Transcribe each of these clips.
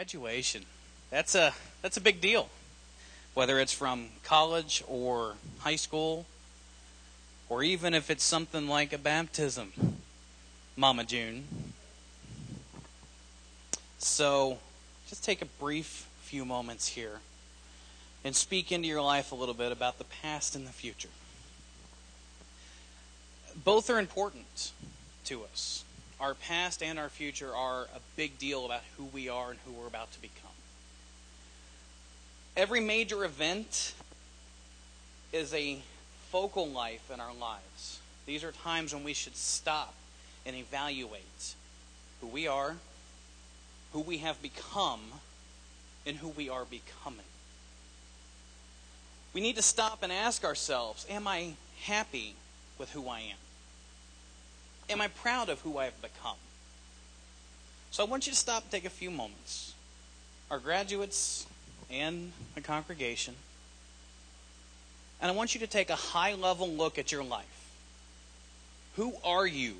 Graduation. That's a big deal. Whether it's from college or high school, or even if it's something like a baptism, Mama June. So just take a brief few moments here and speak into your life a little bit about the past and the future. Both are important to us. Our past and our future are a big deal about who we are and who we're about to become. Every major event is a focal life in our lives. These are times when we should stop and evaluate who we are, who we have become, and who we are becoming. We need to stop and ask ourselves, am I happy with who I am? Am I proud of who I have become? So I want you to stop and take a few moments. Our graduates and the congregation. And I want you to take a high-level look at your life. Who are you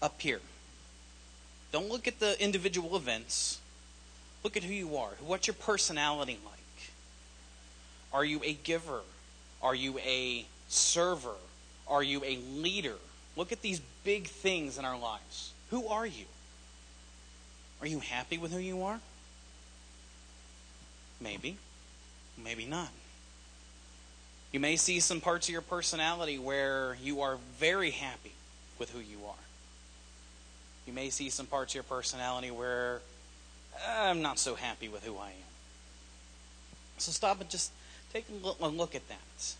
up here? Don't look at the individual events. Look at who you are. What's your personality like? Are you a giver? Are you a server? Are you a leader? Look at these big things in our lives. Who are you? Are you happy with who you are? Maybe. Maybe not. You may see some parts of your personality where you are very happy with who you are. You may see some parts of your personality where I'm not so happy with who I am. So stop and just take a look at that.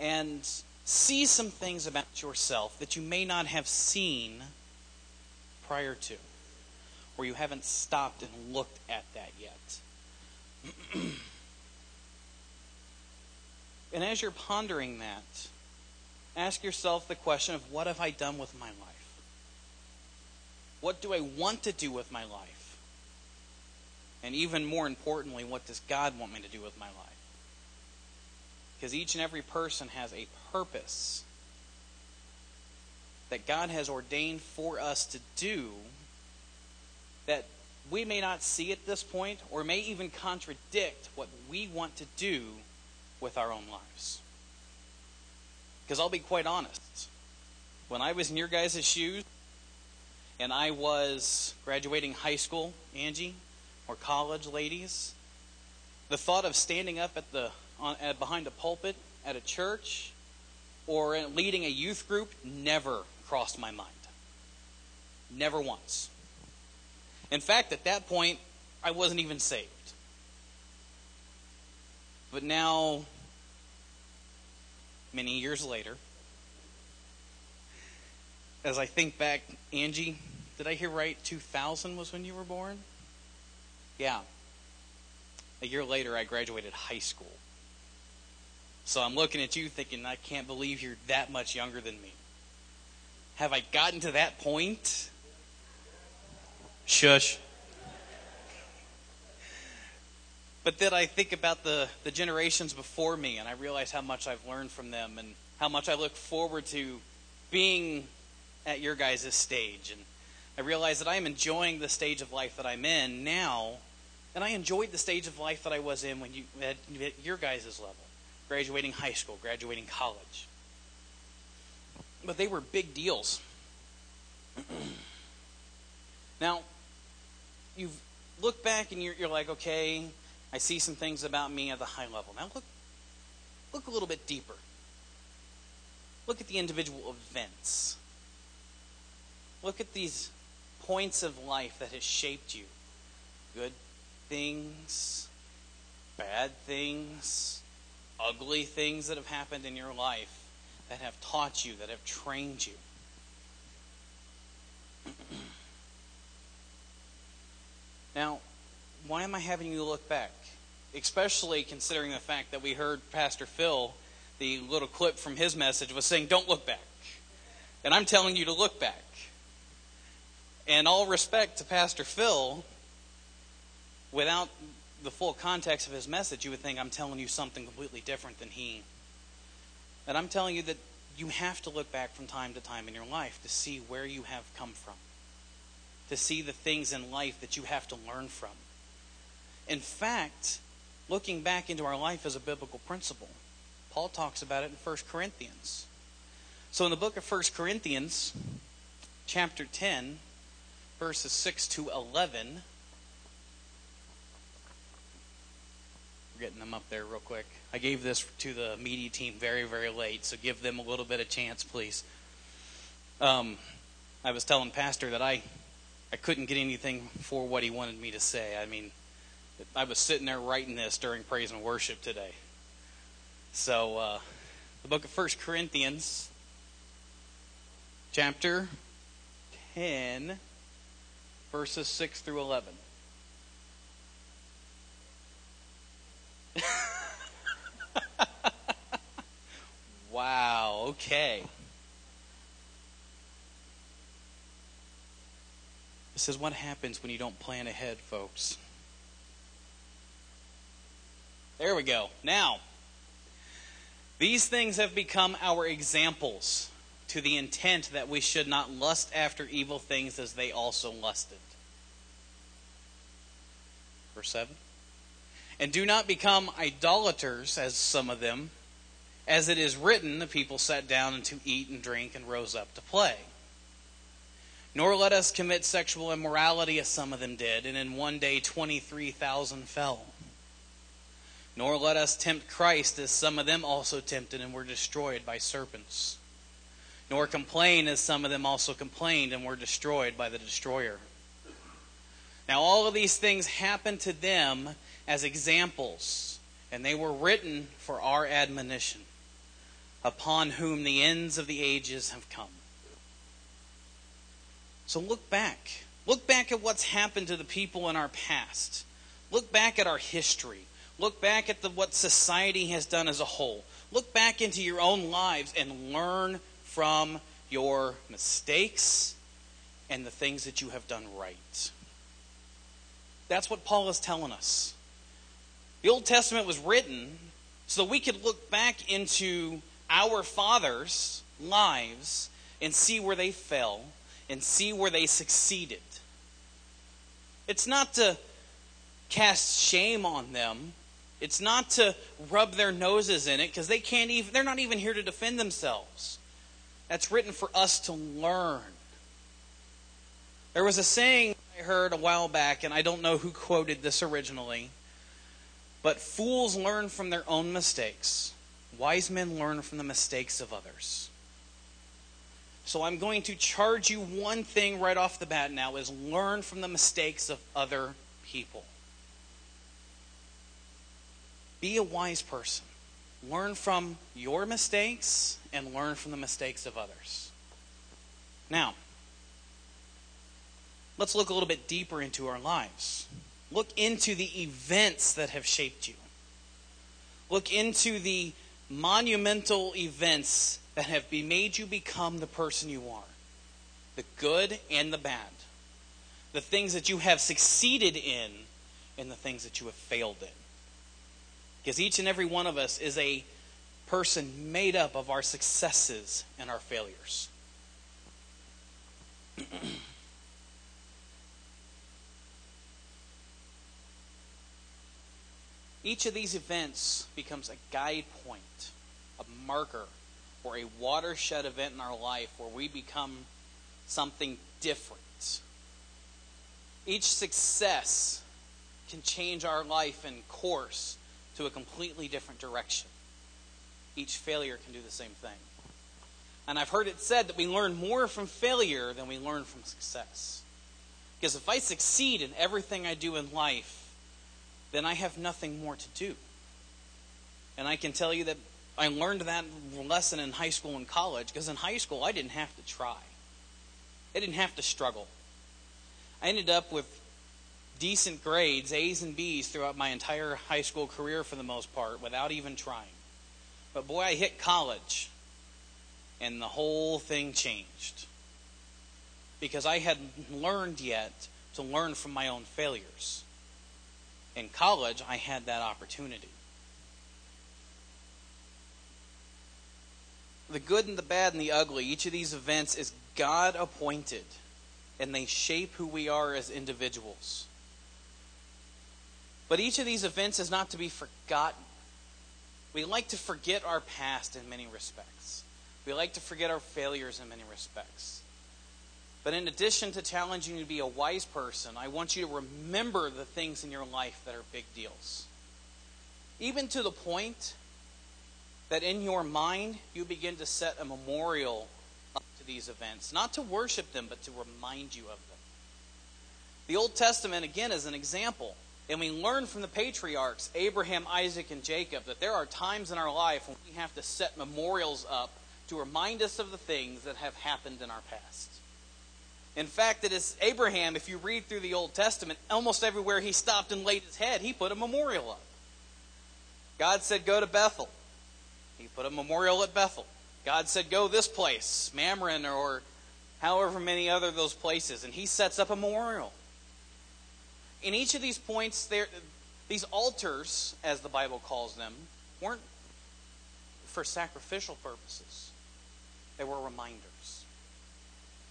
And see some things about yourself that you may not have seen prior to, or you haven't stopped and looked at that yet. And as you're pondering that, ask yourself the question of, what have I done with my life? What do I want to do with my life? And even more importantly, what does God want me to do with my life? Because each and every person has a purpose that God has ordained for us to do that we may not see at this point, or may even contradict what we want to do with our own lives. Because I'll be quite honest, when I was in your guys' shoes and I was graduating high school, Angie, or college, ladies, the thought of standing up at behind a pulpit at a church or leading a youth group never crossed my mind. Never once. In fact, at that point, I wasn't even saved. But now, many years later, as I think back, Angie, did I hear right? 2000 was when you were born? Yeah. A year later, I graduated high school. So I'm looking at you thinking, I can't believe you're that much younger than me. Have I gotten to that point? Shush. But then I think about the generations before me, and I realize how much I've learned from them and how much I look forward to being at your guys' stage. And I realize that I am enjoying the stage of life that I'm in now, and I enjoyed the stage of life that I was in when you at your guys' level. Graduating high school, graduating college. But they were big deals. Now, you look back and you're like, okay, I see some things about me at the high level. Now look a little bit deeper. Look at the individual events. Look at these points of life that has shaped you. Good things, bad things, ugly things that have happened in your life that have taught you, that have trained you. Now, why am I having you look back? Especially considering the fact that we heard Pastor Phil, the little clip from his message was saying, don't look back. And I'm telling you to look back. And all respect to Pastor Phil, without the full context of his message, you would think I'm telling you something completely different than he. And I'm telling you that you have to look back from time to time in your life to see where you have come from, to see the things in life that you have to learn from. In fact, looking back into our life is a biblical principle. Paul talks about it in 1 Corinthians. So in the book of 1 Corinthians, chapter 10, verses 6 to 11. We're getting them up there real quick. I gave this to the media team very, very late, so give them a little bit of chance, please. I was telling Pastor that I couldn't get anything for what he wanted me to say. I mean, I was sitting there writing this during praise and worship today. So, the book of 1 Corinthians, chapter 10, verses 6 through 11. Wow, okay. This is what happens when you don't plan ahead, folks. There we go. Now, these things have become our examples, to the intent that we should not lust after evil things as they also lusted. Verse 7. And do not become idolaters as some of them. As it is written, the people sat down to eat and drink and rose up to play. Nor let us commit sexual immorality as some of them did, and in one day 23,000 fell. Nor let us tempt Christ as some of them also tempted and were destroyed by serpents. Nor complain as some of them also complained and were destroyed by the destroyer. Now all of these things happened to them as examples, and they were written for our admonition, upon whom the ends of the ages have come. So look back. Look back at what's happened to the people in our past. Look back at our history. Look back at what society has done as a whole. Look back into your own lives and learn from your mistakes and the things that you have done right. That's what Paul is telling us. The Old Testament was written so that we could look back into our fathers' lives and see where they fell and see where they succeeded. It's not to cast shame on them. It's not to rub their noses in it, because they can't even, they're not even here to defend themselves. That's written for us to learn. There was a saying I heard a while back, and I don't know who quoted this originally, but fools learn from their own mistakes. Wise men learn from the mistakes of others. So I'm going to charge you one thing right off the bat now, is learn from the mistakes of other people. Be a wise person. Learn from your mistakes and learn from the mistakes of others. Now, let's look a little bit deeper into our lives. Look into the events that have shaped you. Look into the monumental events that have made you become the person you are, the good and the bad, the things that you have succeeded in and the things that you have failed in. Because each and every one of us is a person made up of our successes and our failures. Each of these events becomes a guide point, a marker, or a watershed event in our life where we become something different. Each success can change our life and course to a completely different direction. Each failure can do the same thing. And I've heard it said that we learn more from failure than we learn from success. Because if I succeed in everything I do in life, then I have nothing more to do. And I can tell you that I learned that lesson in high school and college, because in high school I didn't have to try. I didn't have to struggle. I ended up with decent grades, A's and B's, throughout my entire high school career for the most part, without even trying. But boy, I hit college, and the whole thing changed. Because I hadn't learned yet to learn from my own failures. In college, I had that opportunity. The good and the bad and the ugly, each of these events is God-appointed. and they shape who we are as individuals. But each of these events is not to be forgotten. We like to forget our past in many respects. We like to forget our failures in many respects. But in addition to challenging you to be a wise person, I want you to remember the things in your life that are big deals. Even to the point that in your mind, you begin to set a memorial up to these events. Not to worship them, but to remind you of them. The Old Testament, again, is an example. And we learn from the patriarchs, Abraham, Isaac, and Jacob, that there are times in our life when we have to set memorials up to remind us of the things that have happened in our past. In fact, it is Abraham, if you read through the Old Testament, almost everywhere he stopped and laid his head, he put a memorial up. God said, go to Bethel. He put a memorial at Bethel. God said, go this place, Mamre, or however many other those places. And he sets up a memorial. In each of these points, these altars, as the Bible calls them, weren't for sacrificial purposes. They were reminders.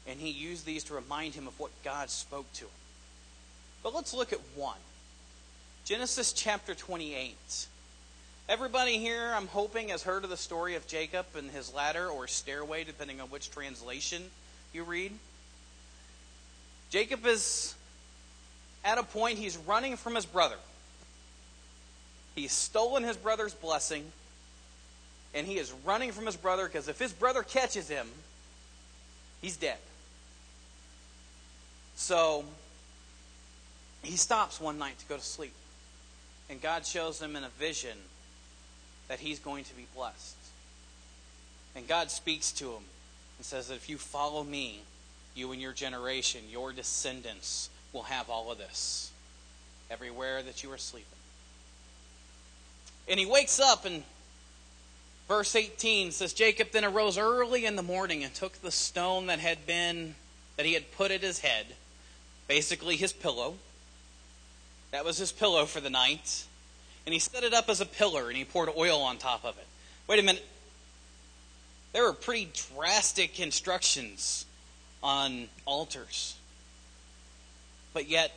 And he used these to remind him of what God spoke to him. But let's look at one. Genesis chapter 28. Everybody here, I'm hoping, has heard of the story of Jacob and his ladder or stairway, depending on which translation you read. Jacob is at a point, he's running from his brother. He's stolen his brother's blessing, and he is running from his brother because if his brother catches him, he's dead. So he stops one night to go to sleep, and God shows him in a vision that he's going to be blessed. And God speaks to him and says that if you follow me, you and your generation, your descendants, will have all of this everywhere that you are sleeping. And he wakes up, and verse 18 says, Jacob then arose early in the morning and took the stone that he had put at his head, basically his pillow. That was his pillow for the night. And he set it up as a pillar, and he poured oil on top of it. Wait a minute. There were pretty drastic instructions on altars. But yet,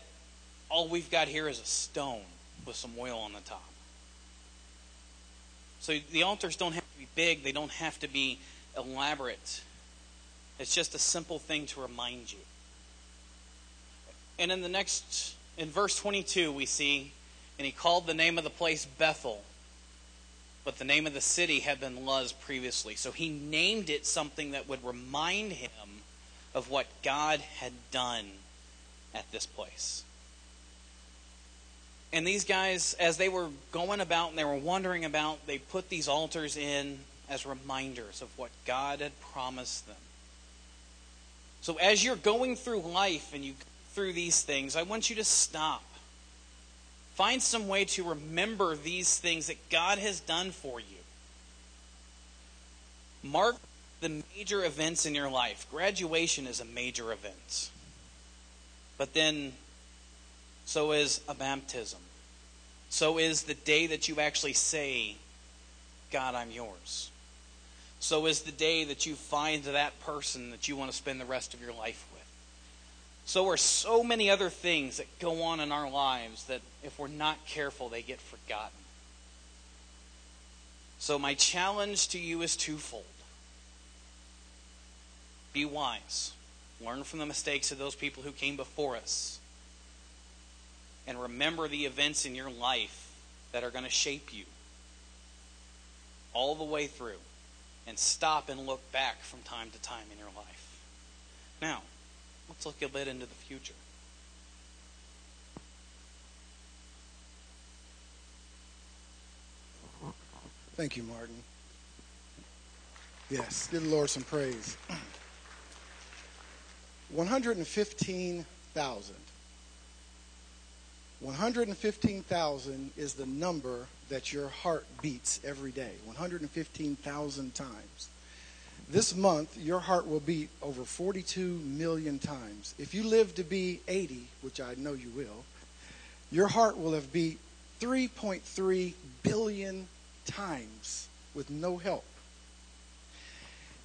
all we've got here is a stone with some oil on the top. So the altars don't have to be big. They don't have to be elaborate. It's just a simple thing to remind you. And in verse 22, we see, and he called the name of the place Bethel. But the name of the city had been Luz previously. So he named it something that would remind him of what God had done at this place. And these guys, as they were going about and they were wandering about, they put these altars in as reminders of what God had promised them. So as you're going through life and you go through these things, I want you to stop. Find some way to remember these things that God has done for you. Mark the major events in your life. Graduation is a major event. But then, so is a baptism. So is the day that you actually say, God, I'm yours. So is the day that you find that person that you want to spend the rest of your life with. So are so many other things that go on in our lives that if we're not careful, they get forgotten. So my challenge to you is twofold. Be wise. Learn from the mistakes of those people who came before us. And remember the events in your life that are going to shape you all the way through. And stop and look back from time to time in your life. Now, let's look a bit into the future. Thank you, Martin. Yes, give the Lord some praise. 115,000. 115,000 is the number that your heart beats every day. 115,000 times. This month, your heart will beat over 42 million times. If you live to be 80, which I know you will, your heart will have beat 3.3 billion times with no help.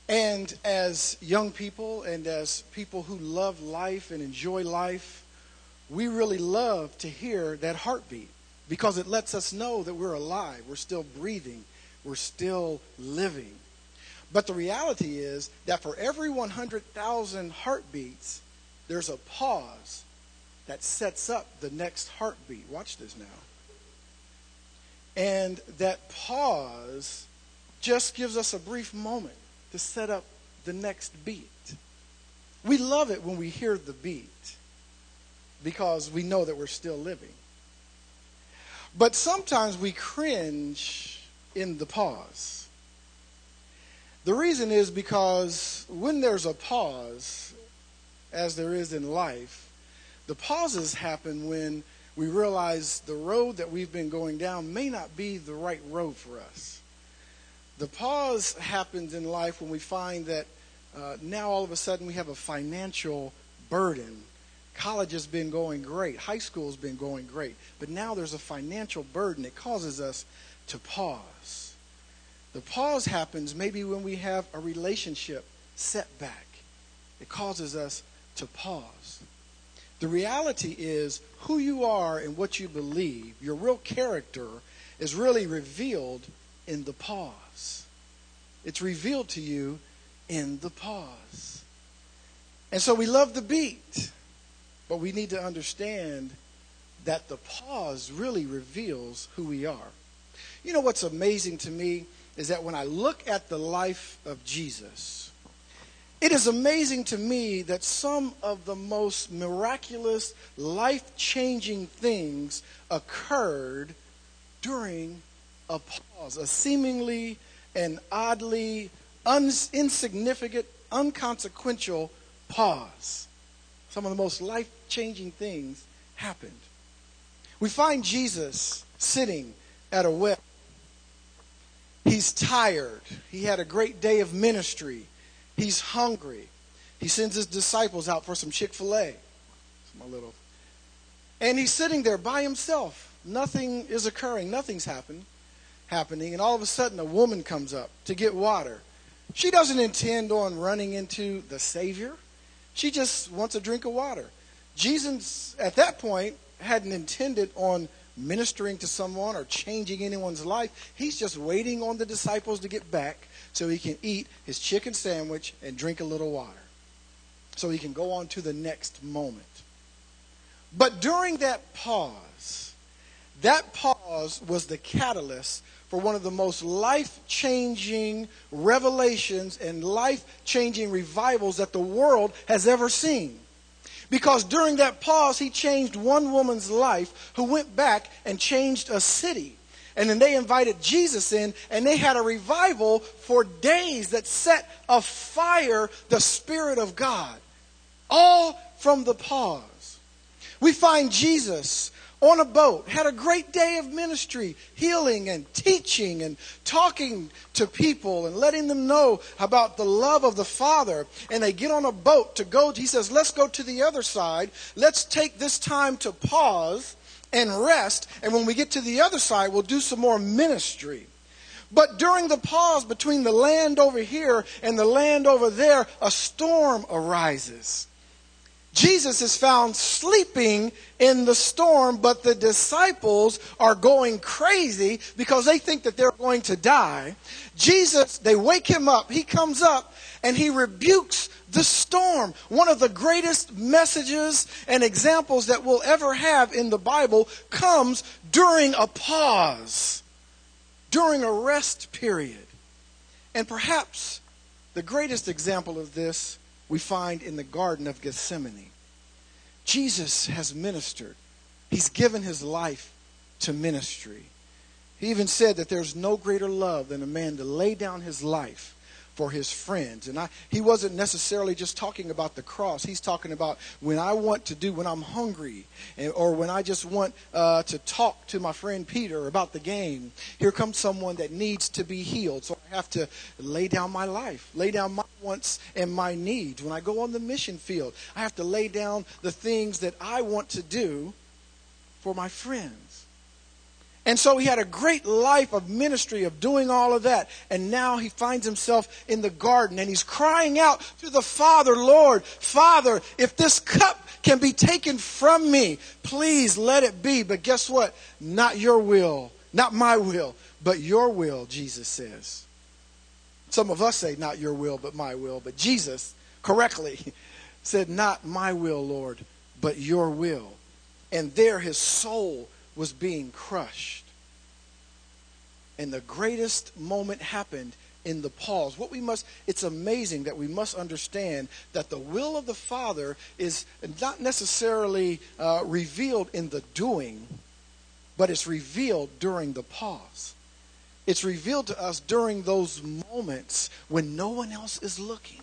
And as young people and as people who love life and enjoy life, we really love to hear that heartbeat because it lets us know that we're alive, we're still breathing, we're still living. But the reality is that for every 100,000 heartbeats, there's a pause that sets up the next heartbeat. Watch this now. And that pause just gives us a brief moment to set up the next beat. We love it when we hear the beat because we know that we're still living. But sometimes we cringe in the pause. The reason is because when there's a pause, as there is in life, the pauses happen when we realize the road that we've been going down may not be the right road for us. The pause happens in life when we find that now all of a sudden we have a financial burden. College has been going great. High school has been going great. But now there's a financial burden that causes us to pause. The pause happens maybe when we have a relationship setback. It causes us to pause. The reality is who you are and what you believe, your real character, is really revealed in the pause. It's revealed to you in the pause. And so we love the beat, but we need to understand that the pause really reveals who we are. You know what's amazing to me is that when I look at the life of Jesus, it is amazing to me that some of the most miraculous, life-changing things occurred during a pause, a seemingly an oddly insignificant, unconsequential pause. Some of the most life-changing things happened. We find Jesus sitting at a well. He's tired. He had a great day of ministry. He's hungry. He sends his disciples out for some Chick-fil-A. And he's sitting there by himself. Nothing is occurring. Nothing's happening, and all of a sudden a woman comes up to get water. She doesn't intend on running into the Savior. She just wants a drink of water. Jesus, at that point, hadn't intended on ministering to someone or changing anyone's life. He's just waiting on the disciples to get back so he can eat his chicken sandwich and drink a little water so he can go on to the next moment. But during that pause was the catalyst for one of the most life-changing revelations and life-changing revivals that the world has ever seen. Because during that pause, he changed one woman's life who went back and changed a city. And then they invited Jesus in, and they had a revival for days that set afire the Spirit of God. All from the pause. We find Jesus on a boat, had a great day of ministry, healing and teaching and talking to people and letting them know about the love of the Father. And they get on a boat to go. He says, let's go to the other side. Let's take this time to pause and rest. And when we get to the other side, we'll do some more ministry. But during the pause between the land over here and the land over there, a storm arises. Jesus is found sleeping in the storm, but the disciples are going crazy because they think that they're going to die. Jesus, they wake him up. He comes up and he rebukes the storm. One of the greatest messages and examples that we'll ever have in the Bible comes during a pause, during a rest period. And perhaps the greatest example of this we find in the Garden of Gethsemane. Jesus has ministered. He's given his life to ministry. He even said that there's no greater love than a man to lay down his life for his friends. And he wasn't necessarily just talking about the cross. He's talking about when I'm hungry, or when I just want to talk to my friend Peter about the game. Here comes someone that needs to be healed. So I have to lay down my life, lay down my wants and my needs. When I go on the mission field, I have to lay down the things that I want to do for my friends. And so he had a great life of ministry, of doing all of that. And now he finds himself in the garden and he's crying out to the Father, Lord, Father, if this cup can be taken from me, please let it be. But guess what? Not your will, not my will, but your will, Jesus says. Some of us say not your will, but my will. But Jesus correctly said, not my will, Lord, but your will. And there his soul was being crushed. And the greatest moment happened in the pause. It's amazing that we must understand that the will of the Father is not necessarily revealed in the doing, but it's revealed during the pause. It's revealed to us during those moments when no one else is looking.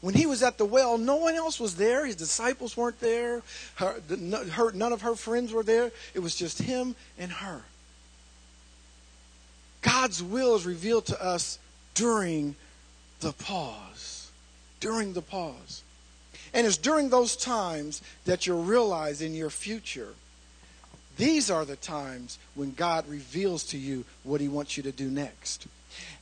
When he was at the well, no one else was there. His disciples weren't there. None of her friends were there. It was just him and her. God's will is revealed to us during the pause. During the pause. And it's during those times that you'll realize in your future, these are the times when God reveals to you what he wants you to do next.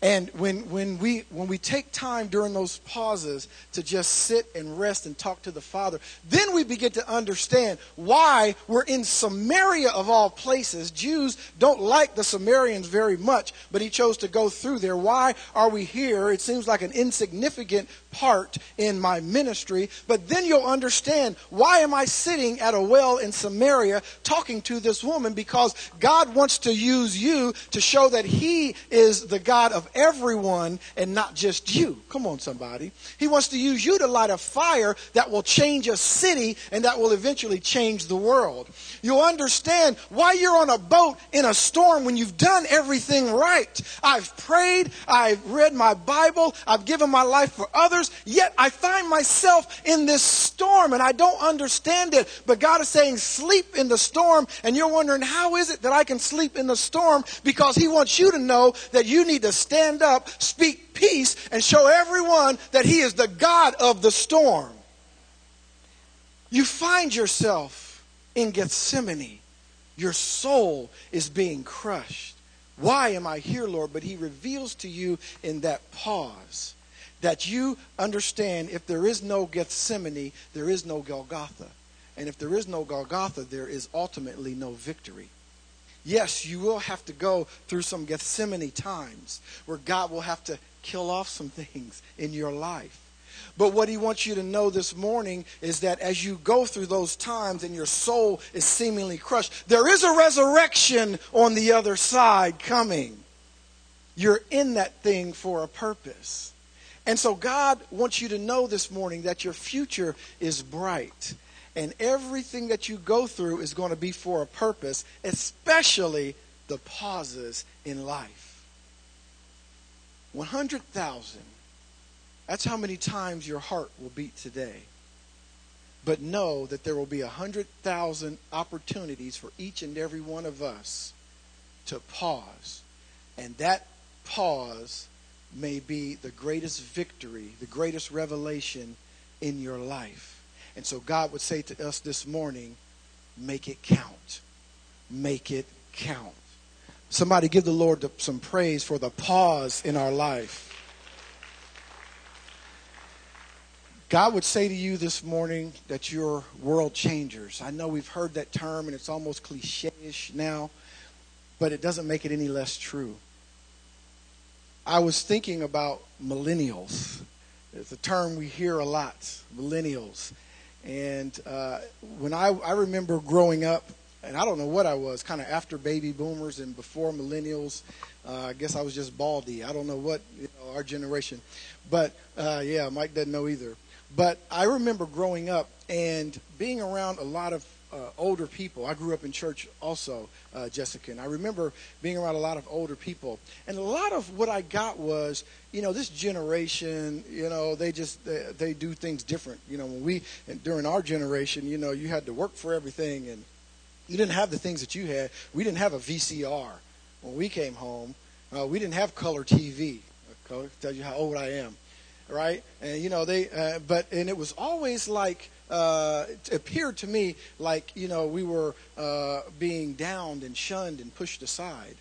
And when we take time during those pauses to just sit and rest and talk to the Father, then we begin to understand why we're in Samaria of all places. Jews don't like the Samaritans very much, but he chose to go through there. Why are we here? It seems like an insignificant part in my ministry. But then you'll understand, why am I sitting at a well in Samaria talking to this woman? Because God wants to use you to show that he is the God of everyone and not just you. Come on, somebody. He wants to use you to light a fire that will change a city and that will eventually change the world. You'll understand why you're on a boat in a storm when you've done everything right. I've prayed, I've read my Bible, I've given my life for others, yet I find myself in this storm and I don't understand it. But God is saying, sleep in the storm, and you're wondering, how is it that I can sleep in the storm? Because he wants you to know that you need to stand up, speak peace, and show everyone that he is the God of the storm. You find yourself in Gethsemane. Your soul is being crushed. Why am I here, Lord? But he reveals to you in that pause that you understand, if there is no Gethsemane, there is no Golgotha. And if there is no Golgotha, there is ultimately no victory. Yes, you will have to go through some Gethsemane times where God will have to kill off some things in your life. But what he wants you to know this morning is that as you go through those times and your soul is seemingly crushed, there is a resurrection on the other side coming. You're in that thing for a purpose. And so God wants you to know this morning that your future is bright. And everything that you go through is going to be for a purpose, especially the pauses in life. 100,000. That's how many times your heart will beat today. But know that there will be 100,000 opportunities for each and every one of us to pause. And that pause may be the greatest victory, the greatest revelation in your life. And so God would say to us this morning, make it count. Make it count. Somebody give the Lord some praise for the pause in our life. God would say to you this morning that you're world changers. I know we've heard that term and it's almost cliche-ish now, but it doesn't make it any less true. I was thinking about millennials. It's a term we hear a lot, millennials. And when I remember growing up, and I don't know what I was, kind of after baby boomers and before millennials. I guess I was just baldy. I don't know what, our generation. But yeah, Mike doesn't know either. But I remember growing up and being around a lot of older people. I grew up in church also, Jessica. And I remember being around a lot of older people. And a lot of what I got was, this generation, they do things different. During our generation, you had to work for everything and you didn't have the things that you had. We didn't have a VCR when we came home. We didn't have color TV. Color tells you how old I am. right? And it was always like, it appeared to me like, we were being downed and shunned and pushed aside.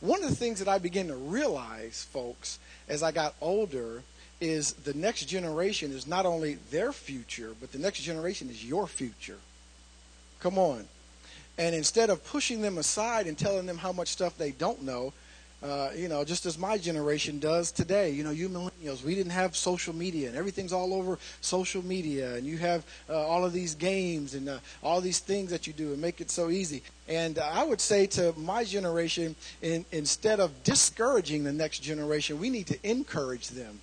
One of the things that I began to realize, folks, as I got older, is the next generation is not only their future, but the next generation is your future. Come on. And instead of pushing them aside and telling them how much stuff they don't know, just as my generation does today, you millennials, we didn't have social media, and everything's all over social media, and you have all of these games and all these things that you do and make it so easy. And I would say to my generation, instead of discouraging the next generation, we need to encourage them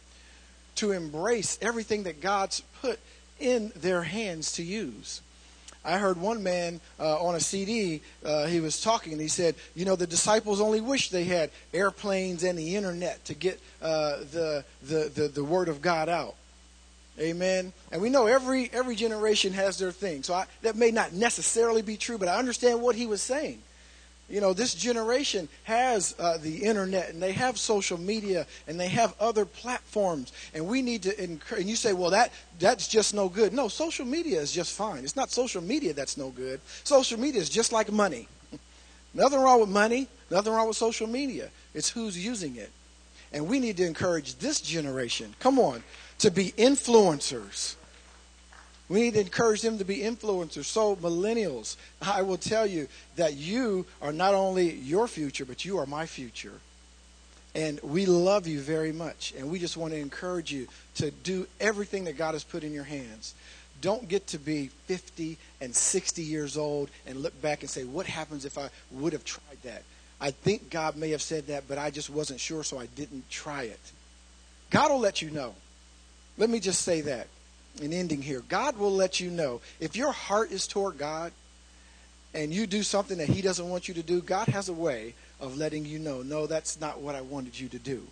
to embrace everything that God's put in their hands to use. I heard one man on a CD, he was talking, and he said, the disciples only wish they had airplanes and the internet to get the word of God out. Amen. And we know every generation has their thing. So that may not necessarily be true, but I understand what he was saying. This generation has the internet, and they have social media, and they have other platforms, and we need to encourage. And you say, well, that's just no good. No, social media is just fine. It's not social media that's no good. Social media is just like money. Nothing wrong with money. Nothing wrong with social media. It's who's using it. And we need to encourage this generation, come on, to be influencers. We need to encourage them to be influencers. So, millennials, I will tell you that you are not only your future, but you are my future. And we love you very much. And we just want to encourage you to do everything that God has put in your hands. Don't get to be 50 and 60 years old and look back and say, what happens if I would have tried that? I think God may have said that, but I just wasn't sure, so I didn't try it. God will let you know. Let me just say that. And ending here, God will let you know. If your heart is toward God and you do something that he doesn't want you to do, God has a way of letting you know, no, that's not what I wanted you to do.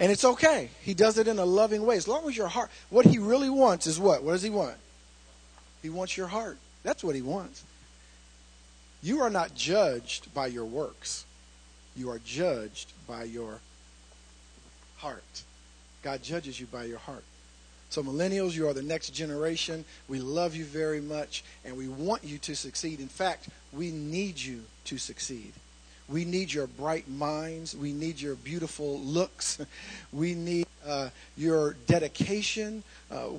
And it's okay. He does it in a loving way. As long as your heart, what he really wants is what? What does he want? He wants your heart. That's what he wants. You are not judged by your works. You are judged by your heart. God judges you by your heart. So millennials, you are the next generation. We love you very much, and we want you to succeed. In fact, we need you to succeed. We need your bright minds. We need your beautiful looks. We need your dedication.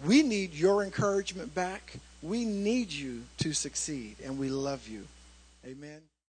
We need your encouragement back. We need you to succeed, and we love you. Amen.